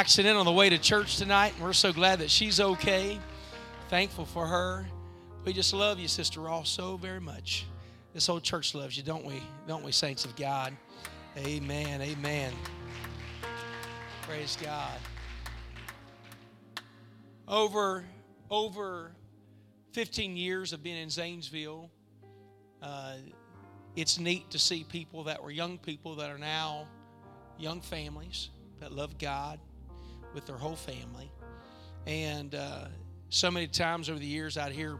accident on the way to church tonight, and we're so glad that she's okay. Thankful for her. We just love you, Sister Ross, so very much. This whole church loves you, don't we? Don't we, saints of God? Amen, amen. Praise God. Over 15 years of being in Zanesville, it's neat to see people that were young people that are now young families that love God with their whole family. And so many times over the years, I'd hear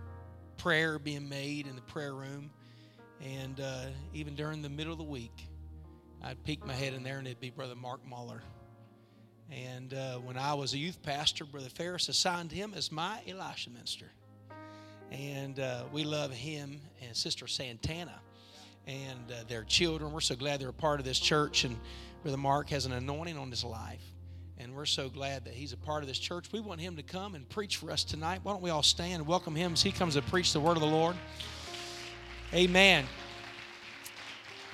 prayer being made in the prayer room. And even during the middle of the week, I'd peek my head in there, and it'd be Brother Mark Muller. And when I was a youth pastor, Brother Ferris assigned him as my Elisha minister. And we love him and Sister Santana and their children. We're so glad they're a part of this church. And Brother Mark has an anointing on his life. And we're so glad that he's a part of this church. We want him to come and preach for us tonight. Why don't we all stand and welcome him as he comes to preach the word of the Lord. Amen.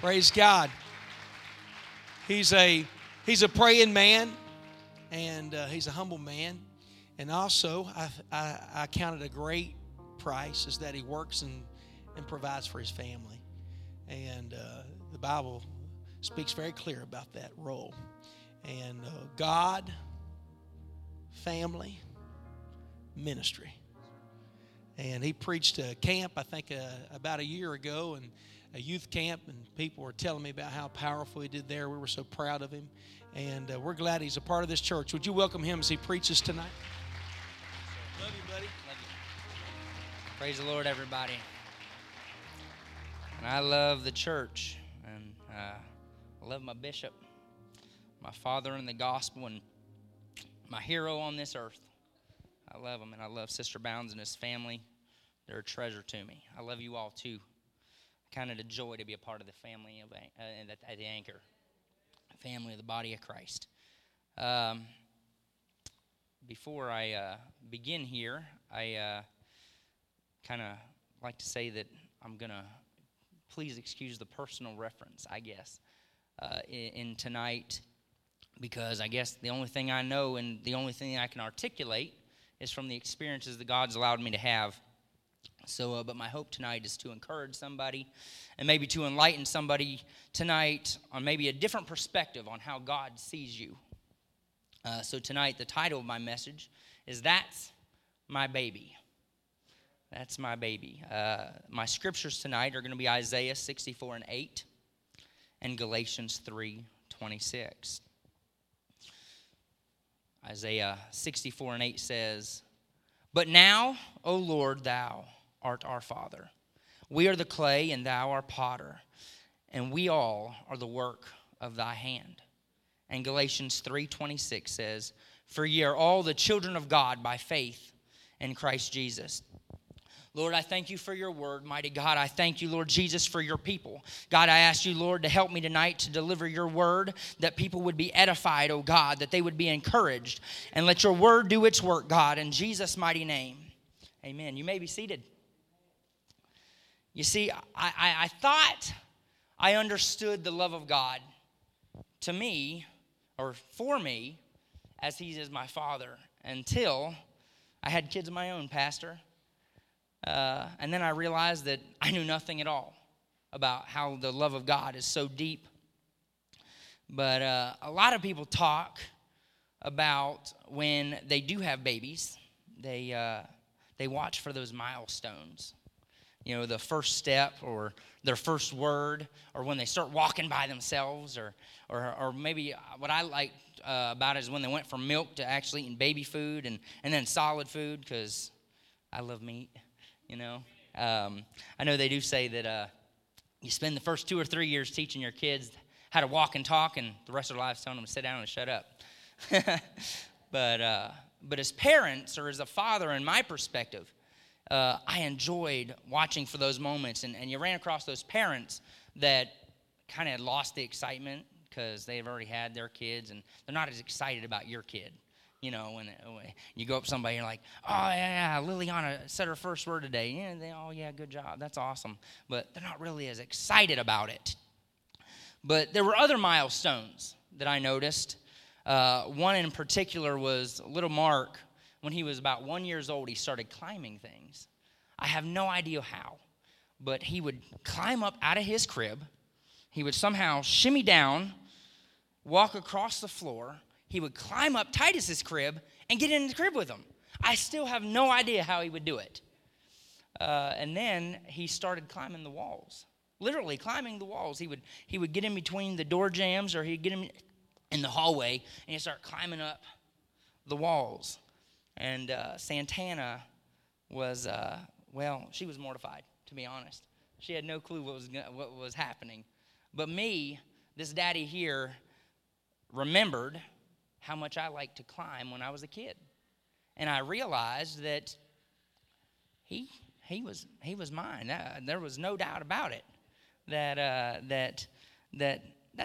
Praise God. He's a praying man. And he's a humble man. And also, I counted a great price is that he works and provides for his family. And the Bible speaks very clear about that role. And God, family, ministry. And he preached a camp, I think, about a year ago, and a youth camp, and people were telling me about how powerful he did there. We were so proud of him. And we're glad he's a part of this church. Would you welcome him as he preaches tonight? Love you, buddy. Love you. Praise the Lord, everybody. And I love the church, and I love my bishop, my father in the gospel, and my hero on this earth. I love him, and I love Sister Bounds and his family. They're a treasure to me. I love you all, too. Kind of a joy to be a part of the family of at the Anchor. Family of the body of Christ. Before I begin here, I kind of like to say that I'm going to please excuse the personal reference, I guess, in tonight, because I guess the only thing I know and the only thing I can articulate is from the experiences that God's allowed me to have. So, but my hope tonight is to encourage somebody and maybe to enlighten somebody tonight on maybe a different perspective on how God sees you. So tonight, the title of my message is That's My Baby. That's my baby. My scriptures tonight are going to be Isaiah 64:8 and Galatians 3:26. Isaiah 64:8 says, "But now, O Lord, thou art our Father. We are the clay, and thou art potter, and we all are the work of thy hand." And Galatians 3:26 says, "For ye are all the children of God by faith in Christ Jesus." Lord, I thank you for your word, mighty God. I thank you, Lord Jesus, for your people. God, I ask you, Lord, to help me tonight to deliver your word, that people would be edified, oh God, that they would be encouraged. And let your word do its work, God, in Jesus' mighty name. Amen. You may be seated. You see, I thought I understood the love of God to me, or for me, as he is my Father, until I had kids of my own, Pastor. And then I realized that I knew nothing at all about how the love of God is so deep. But a lot of people talk about when they do have babies, they watch for those milestones. You know, the first step or their first word, or when they start walking by themselves, or maybe what I like about it is when they went from milk to actually eating baby food and then solid food, because I love meat, you know. I know they do say that you spend the first 2 or 3 years teaching your kids how to walk and talk, and the rest of their lives telling them to sit down and shut up. But as parents, or as a father, in my perspective, I enjoyed watching for those moments, and you ran across those parents that kind of lost the excitement because they've already had their kids, and they're not as excited about your kid. You know, when you go up to somebody, you're like, "Oh, yeah, Liliana said her first word today." Yeah, "Oh, yeah, good job. That's awesome." But they're not really as excited about it. But there were other milestones that I noticed. One in particular was little Mark. When he was about 1 year old, he started climbing things. I have no idea how, but he would climb up out of his crib. He would somehow shimmy down, walk across the floor. He would climb up Titus's crib and get in the crib with him. I still have no idea how he would do it. And then he started climbing the walls, literally climbing the walls. He would get in between the door jambs, or he'd get him in the hallway, and he'd start climbing up the walls. And Santana was, she was mortified, to be honest. She had no clue what was happening. But me, this daddy here, remembered how much I liked to climb when I was a kid. And I realized that he was mine. There was no doubt about it that's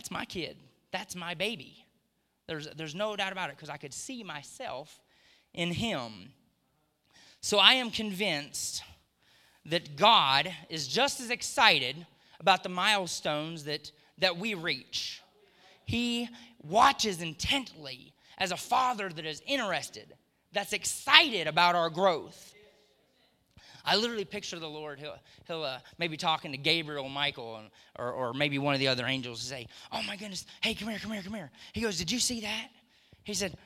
my kid. That's my baby. There's no doubt about it, because I could see myself in him. So I am convinced that God is just as excited about the milestones that we reach. He watches intently as a father that is interested, that's excited about our growth. I literally picture the Lord, he'll maybe talking to Gabriel, Michael, or maybe one of the other angels and say, "Oh my goodness, hey, come here. He goes, "Did you see that?" He said,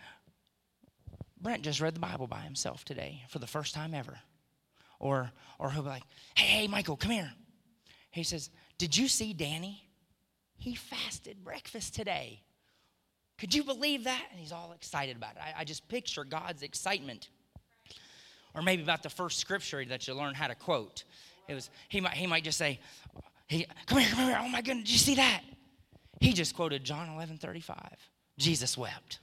"Brent just read the Bible by himself today for the first time ever." Or he'll be like, hey, Michael, come here. He says, "Did you see Danny? He fasted breakfast today. Could you believe that?" And he's all excited about it. I just picture God's excitement. Or maybe about the first scripture that you learn how to quote. It was he might just say, come here, oh my goodness, did you see that? He just quoted John 11:35. Jesus wept.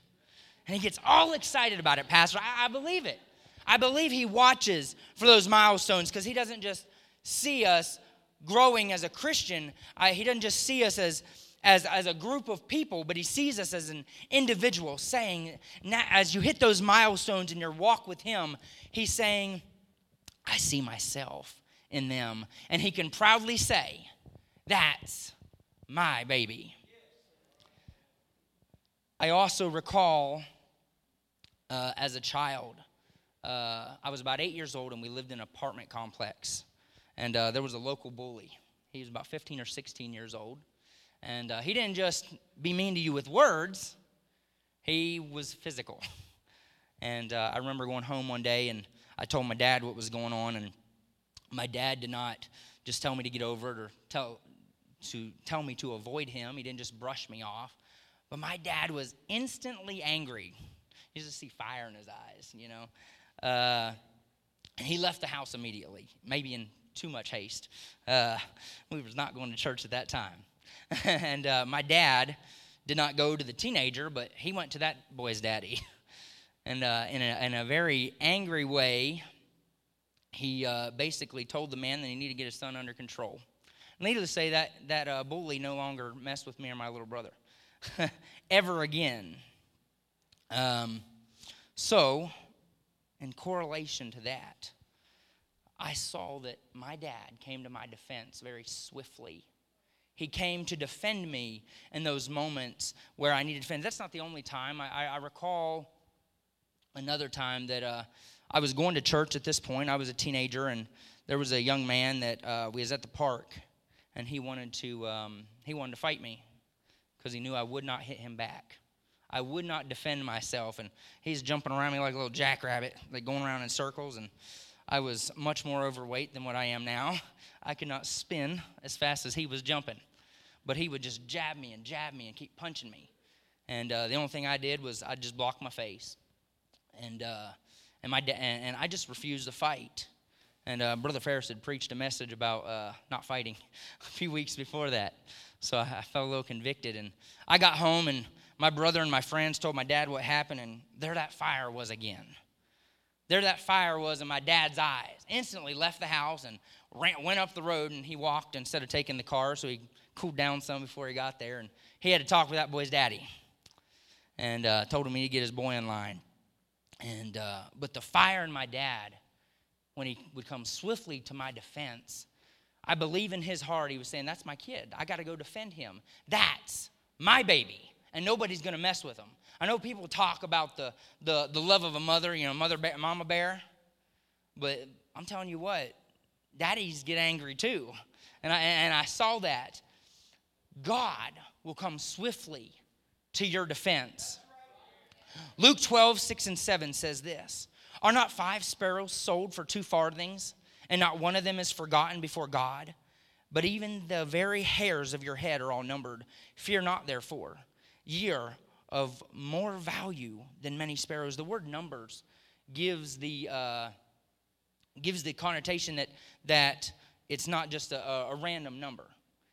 And he gets all excited about it, Pastor. I believe it. I believe he watches for those milestones, because he doesn't just see us growing as a Christian. He doesn't just see us as a group of people, but he sees us as an individual, saying, as you hit those milestones in your walk with him, he's saying, "I see myself in them." And he can proudly say, "That's my baby." I also recall as a child, I was about 8 years old, and we lived in an apartment complex. And there was a local bully. He was about 15 or 16 years old. And he didn't just be mean to you with words. He was physical. And I remember going home one day, and I told my dad what was going on. And my dad did not just tell me to get over it or tell me to avoid him. He didn't just brush me off. But my dad was instantly angry. You just see fire in his eyes, you know. And he left the house immediately, maybe in too much haste. We was not going to church at that time. And my dad did not go to the teenager, but he went to that boy's daddy. And in a very angry way, he basically told the man that he needed to get his son under control. Needless to say, that bully no longer messed with me or my little brother ever again. So, in correlation to that, I saw that my dad came to my defense very swiftly. He came to defend me in those moments where I needed defense. That's not the only time. I recall another time that I was going to church at this point. I was a teenager, and there was a young man that we was at the park, and he wanted to fight me because he knew I would not hit him back. I would not defend myself, and he's jumping around me like a little jackrabbit, like going around in circles, and I was much more overweight than what I am now. I could not spin as fast as he was jumping, but he would just jab me and keep punching me. And the only thing I did was I just blocked my face, and I just refused to fight. And Brother Ferris had preached a message about not fighting a few weeks before that, so I felt a little convicted. And I got home, and my brother and my friends told my dad what happened, and there that fire was again. There that fire was in my dad's eyes. Instantly left the house and went up the road, and he walked instead of taking the car, so he cooled down some before he got there, and he had to talk with that boy's daddy and told him he needed to get his boy in line. And but the fire in my dad, when he would come swiftly to my defense, I believe in his heart he was saying, "That's my kid. I got to go defend him. That's my baby, and nobody's going to mess with him. I know people talk about the love of a mother, you know, mother bear, mama bear. But I'm telling you what, daddies get angry too. And I saw that. God will come swiftly to your defense. Luke 12:6-7 says this. Are not 5 sparrows sold for 2 farthings, and not one of them is forgotten before God? But even the very hairs of your head are all numbered. Fear not, therefore. Ye are of more value than many sparrows. The word numbers gives the connotation that it's not just a random number.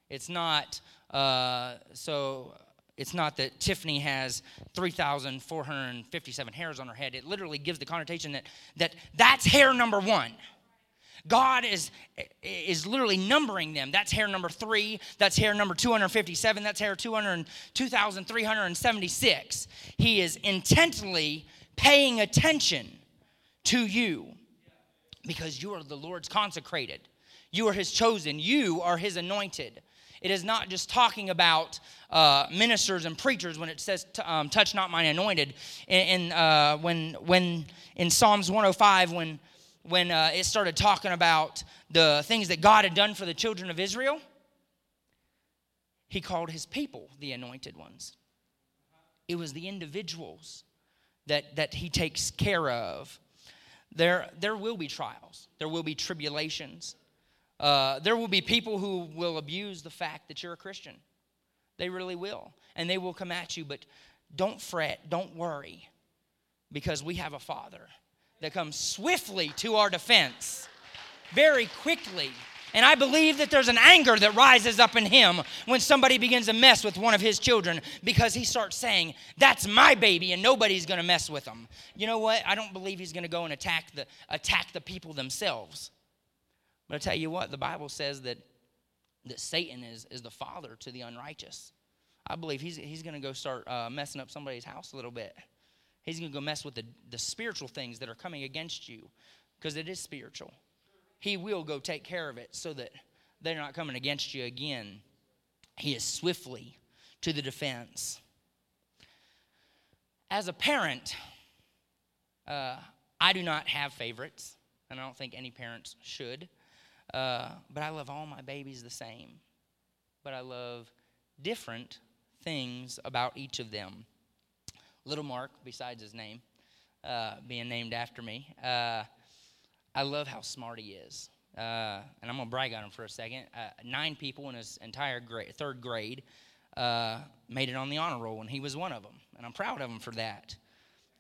It's not It's not that Tiffany has 3,457 hairs on her head. It literally gives the connotation that's hair number 1. God is literally numbering them. That's hair number 3. That's hair number 257. That's hair 2,376. He is intently paying attention to you because you are the Lord's consecrated. You are His chosen. You are His anointed. It is not just talking about ministers and preachers when it says, touch not mine anointed. When in Psalms 105, when it started talking about the things that God had done for the children of Israel, He called His people the anointed ones. It was the individuals that He takes care of. There will be trials. There will be tribulations. There will be people who will abuse the fact that you're a Christian. They really will. And they will come at you, but don't fret, don't worry, because we have a Father that comes swiftly to our defense, very quickly. And I believe that there's an anger that rises up in Him when somebody begins to mess with one of His children, because He starts saying, that's my baby and nobody's going to mess with them. You know what? I don't believe He's going to go and attack the people themselves. But I tell you what, the Bible says that Satan is the father to the unrighteous. I believe he's going to go start messing up somebody's house a little bit. He's going to go mess with the spiritual things that are coming against you, because it is spiritual. He will go take care of it so that they're not coming against you again. He is swiftly to the defense. As a parent, I do not have favorites, and I don't think any parents should. But I love all my babies the same. But I love different things about each of them. Little Mark, besides his name, being named after me, I love how smart he is. And I'm going to brag on him for a second. 9 people in his entire third grade made it on the honor roll, and he was one of them. And I'm proud of him for that.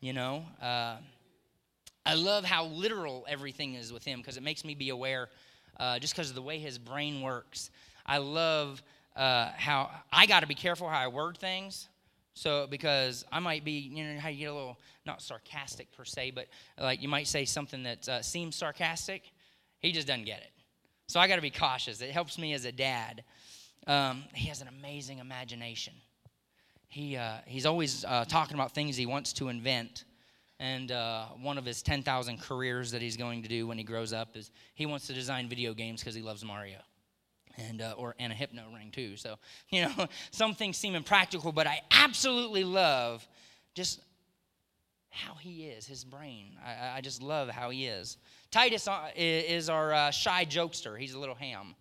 You know, I love how literal everything is with him, because it makes me be aware. Just because of the way his brain works. I love how I got to be careful how I word things. So because I might be, you know, how you get a little, not sarcastic per se, but like you might say something that seems sarcastic. He just doesn't get it. So I got to be cautious. It helps me as a dad. He has an amazing imagination. He's always talking about things he wants to invent. And one of his 10,000 careers that he's going to do when he grows up is he wants to design video games because he loves Mario, and a hypno ring too. So, you know, some things seem impractical, but I absolutely love just how he is, his brain. I just love how he is. Titus is our shy jokester. He's a little ham.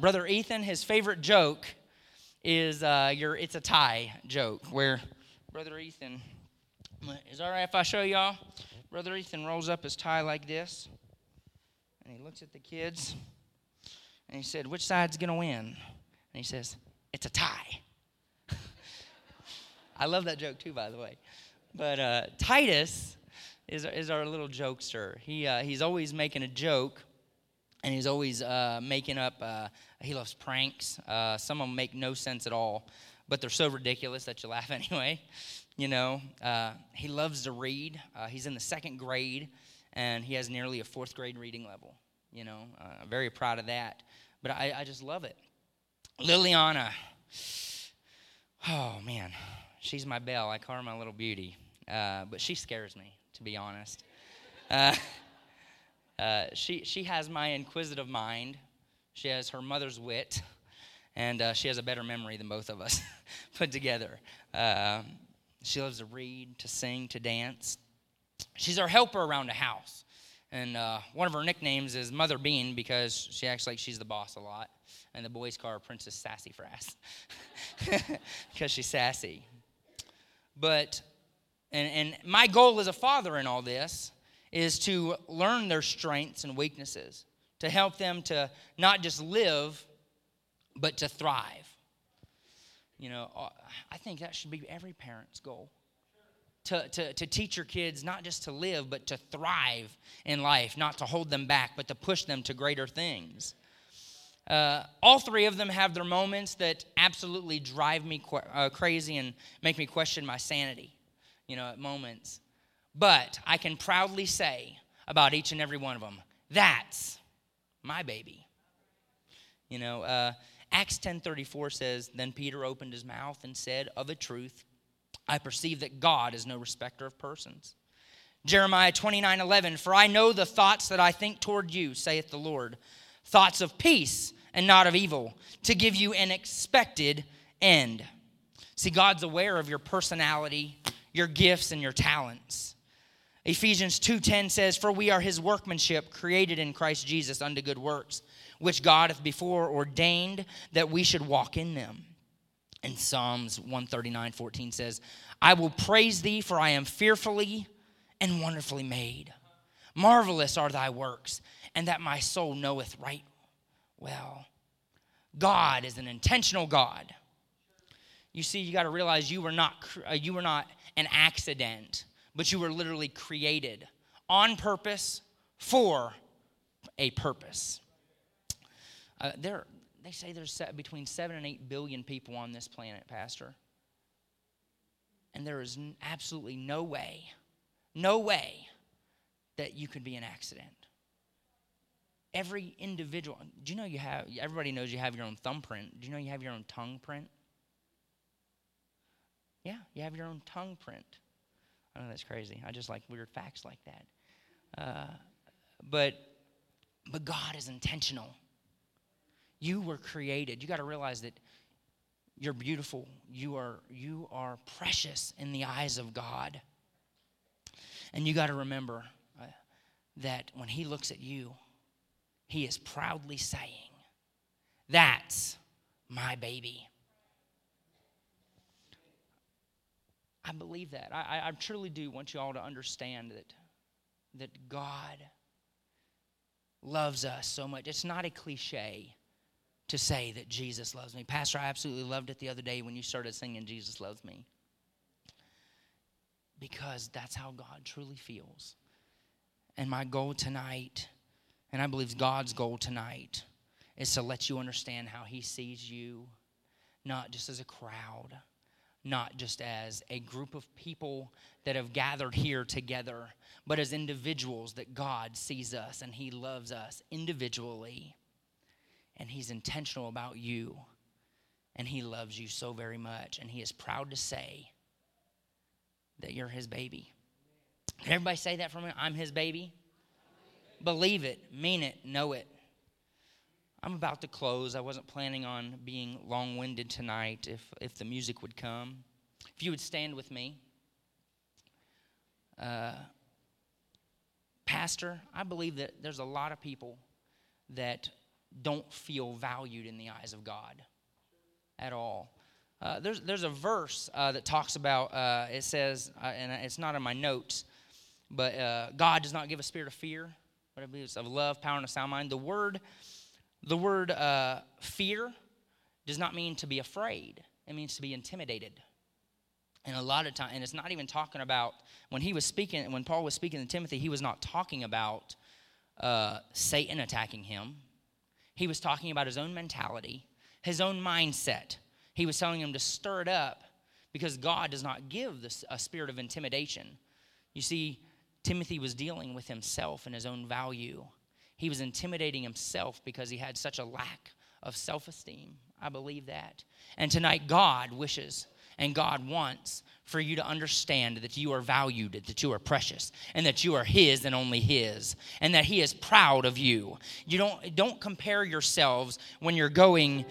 Brother Ethan, his favorite joke is your "it's a tie" joke, where Brother Ethan... Is it all right if I show y'all? Brother Ethan rolls up his tie like this, and he looks at the kids, and he said, which side's going to win? And he says, it's a tie. I love that joke, too, by the way. But Titus is our little jokester. He's always making a joke, and he's always making up. He loves pranks. Some of them make no sense at all, but they're so ridiculous that you laugh anyway. You know, he loves to read. He's in the 2nd grade, and he has nearly a 4th grade reading level. You know, I'm very proud of that. But I just love it. Liliana. Oh, man. She's my belle. I call her my little beauty. But she scares me, to be honest. She has my inquisitive mind. She has her mother's wit. And she has a better memory than both of us put together. She loves to read, to sing, to dance. She's our helper around the house. And one of her nicknames is Mother Bean because she acts like she's the boss a lot. And the boys call her Princess Sassy Frass because she's sassy. But, and my goal as a father in all this is to learn their strengths and weaknesses, to help them to not just live, but to thrive. You know, I think that should be every parent's goal. To teach your kids not just to live, but to thrive in life, not to hold them back, but to push them to greater things. All three of them have their moments that absolutely drive me crazy and make me question my sanity, you know, at moments. But I can proudly say about each and every one of them, that's my baby. You know, Acts 10:34 says, "Then Peter opened his mouth and said, 'Of a truth, I perceive that God is no respecter of persons.' Jeremiah 29:11, 'For I know the thoughts that I think toward you, saith the Lord, thoughts of peace and not of evil, to give you an expected end.'" See, God's aware of your personality, your gifts, and your talents. Ephesians 2:10 says, "For we are his workmanship, created in Christ Jesus unto good works, which God hath before ordained that we should walk in them." And Psalms 139:14 says, "I will praise thee, for I am fearfully and wonderfully made. Marvelous are thy works, and that my soul knoweth right well." God is an intentional God. You see, you got to realize you were not an accident, but you were literally created on purpose for a purpose. They say there's between 7 and 8 billion people on this planet, Pastor. And there is absolutely no way that you could be an accident. Every individual, do you know everybody knows you have your own thumbprint. Do you know you have your own tongue print? Yeah, you have your own tongue print. I know that's crazy. I just like weird facts like that. But God is intentional. You were created. You got to realize that you're beautiful. You are precious in the eyes of God. And you got to remember that when he looks at you, he is proudly saying, "That's my baby." I believe that. I truly do want you all to understand that God loves us so much. It's not a cliche to say that Jesus loves me. Pastor, I absolutely loved it the other day when you started singing "Jesus Loves Me." Because that's how God truly feels. And my goal tonight, and I believe God's goal tonight, is to let you understand how he sees you, not just as a crowd, not just as a group of people that have gathered here together, but as individuals, that God sees us and he loves us individually. And he's intentional about you. And he loves you so very much. And he is proud to say that you're his baby. Can everybody say that for me? I'm his baby. Believe it. Mean it. Know it. I'm about to close. I wasn't planning on being long-winded tonight if the music would come. If you would stand with me. Pastor, I believe that there's a lot of people that don't feel valued in the eyes of God at all. There's a verse that talks about, it says, and it's not in my notes, but God does not give a spirit of fear, but I believe it's of love, power, and a sound mind. The word fear does not mean to be afraid. It means to be intimidated. And a lot of times, and it's not even talking about, when Paul was speaking to Timothy, he was not talking about Satan attacking him. He was talking about his own mentality, his own mindset. He was telling him to stir it up because God does not give a spirit of intimidation. You see, Timothy was dealing with himself and his own value. He was intimidating himself because he had such a lack of self-esteem. I believe that. And tonight God wishes and God wants for you to understand that you are valued, that you are precious, and that you are His and only His, and that He is proud of you. You don't compare yourselves when you're going,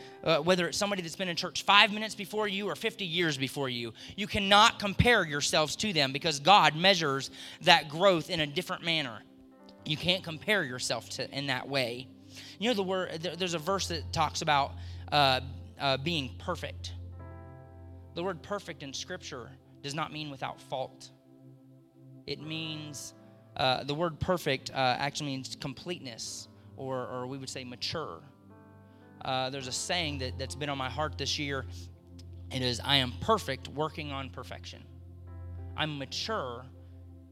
whether it's somebody that's been in church 5 minutes before you or 50 years before you. You cannot compare yourselves to them because God measures that growth in a different manner. You can't compare yourself to in that way. You know, the word, there's a verse that talks about being perfect. The word perfect in Scripture does not mean without fault. It means, the word perfect actually means completeness, or we would say mature. There's a saying that's been on my heart this year. It is, I am perfect working on perfection. I'm mature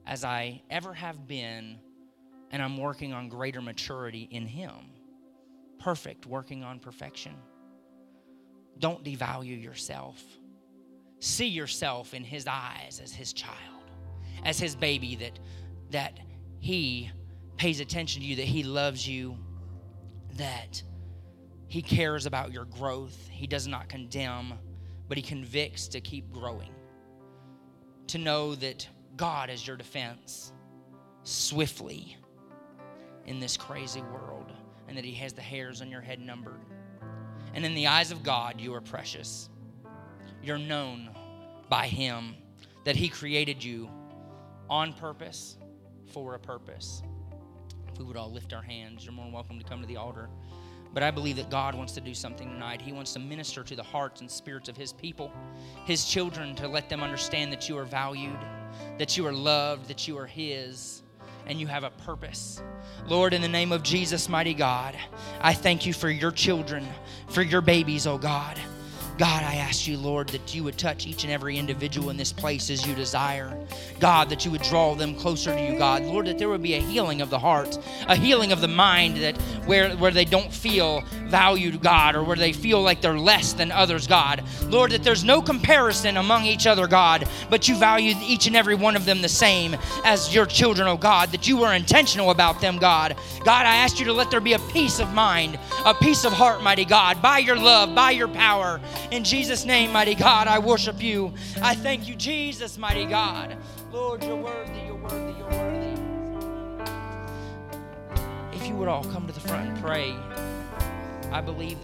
as I ever have been, and I'm working on greater maturity in Him. Perfect working on perfection. Don't devalue yourself. See yourself in His eyes as His child, as His baby, that He pays attention to you, that He loves you, that He cares about your growth. He does not condemn, but He convicts to keep growing. To know that God is your defense swiftly in this crazy world, and that He has the hairs on your head numbered. And in the eyes of God, you are precious. You're known by Him, that He created you on purpose for a purpose. If we would all lift our hands, you're more than welcome to come to the altar. But I believe that God wants to do something tonight. He wants to minister to the hearts and spirits of His people, His children, to let them understand that you are valued, that you are loved, that you are His, and you have a purpose. Lord, in the name of Jesus, mighty God, I thank You for Your children, for Your babies, oh God. God, I ask You, Lord, that You would touch each and every individual in this place as You desire. God, that You would draw them closer to You, God. Lord, that there would be a healing of the heart, a healing of the mind, that where they don't feel valued, God, or where they feel like they're less than others, God. Lord, that there's no comparison among each other, God, but You value each and every one of them the same as Your children, oh God, that You were intentional about them, God. God, I ask You to let there be a peace of mind, a peace of heart, mighty God, by Your love, by Your power. In Jesus' name, mighty God, I worship You. I thank You, Jesus, mighty God. Lord, You're worthy, You're worthy, You're worthy. If you would all come to the front and pray, I believe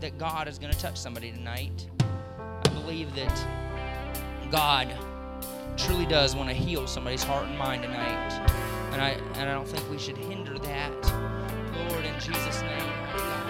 that God is going to touch somebody tonight. I believe that God truly does want to heal somebody's heart and mind tonight. And I don't think we should hinder that. Lord, in Jesus' name, mighty God.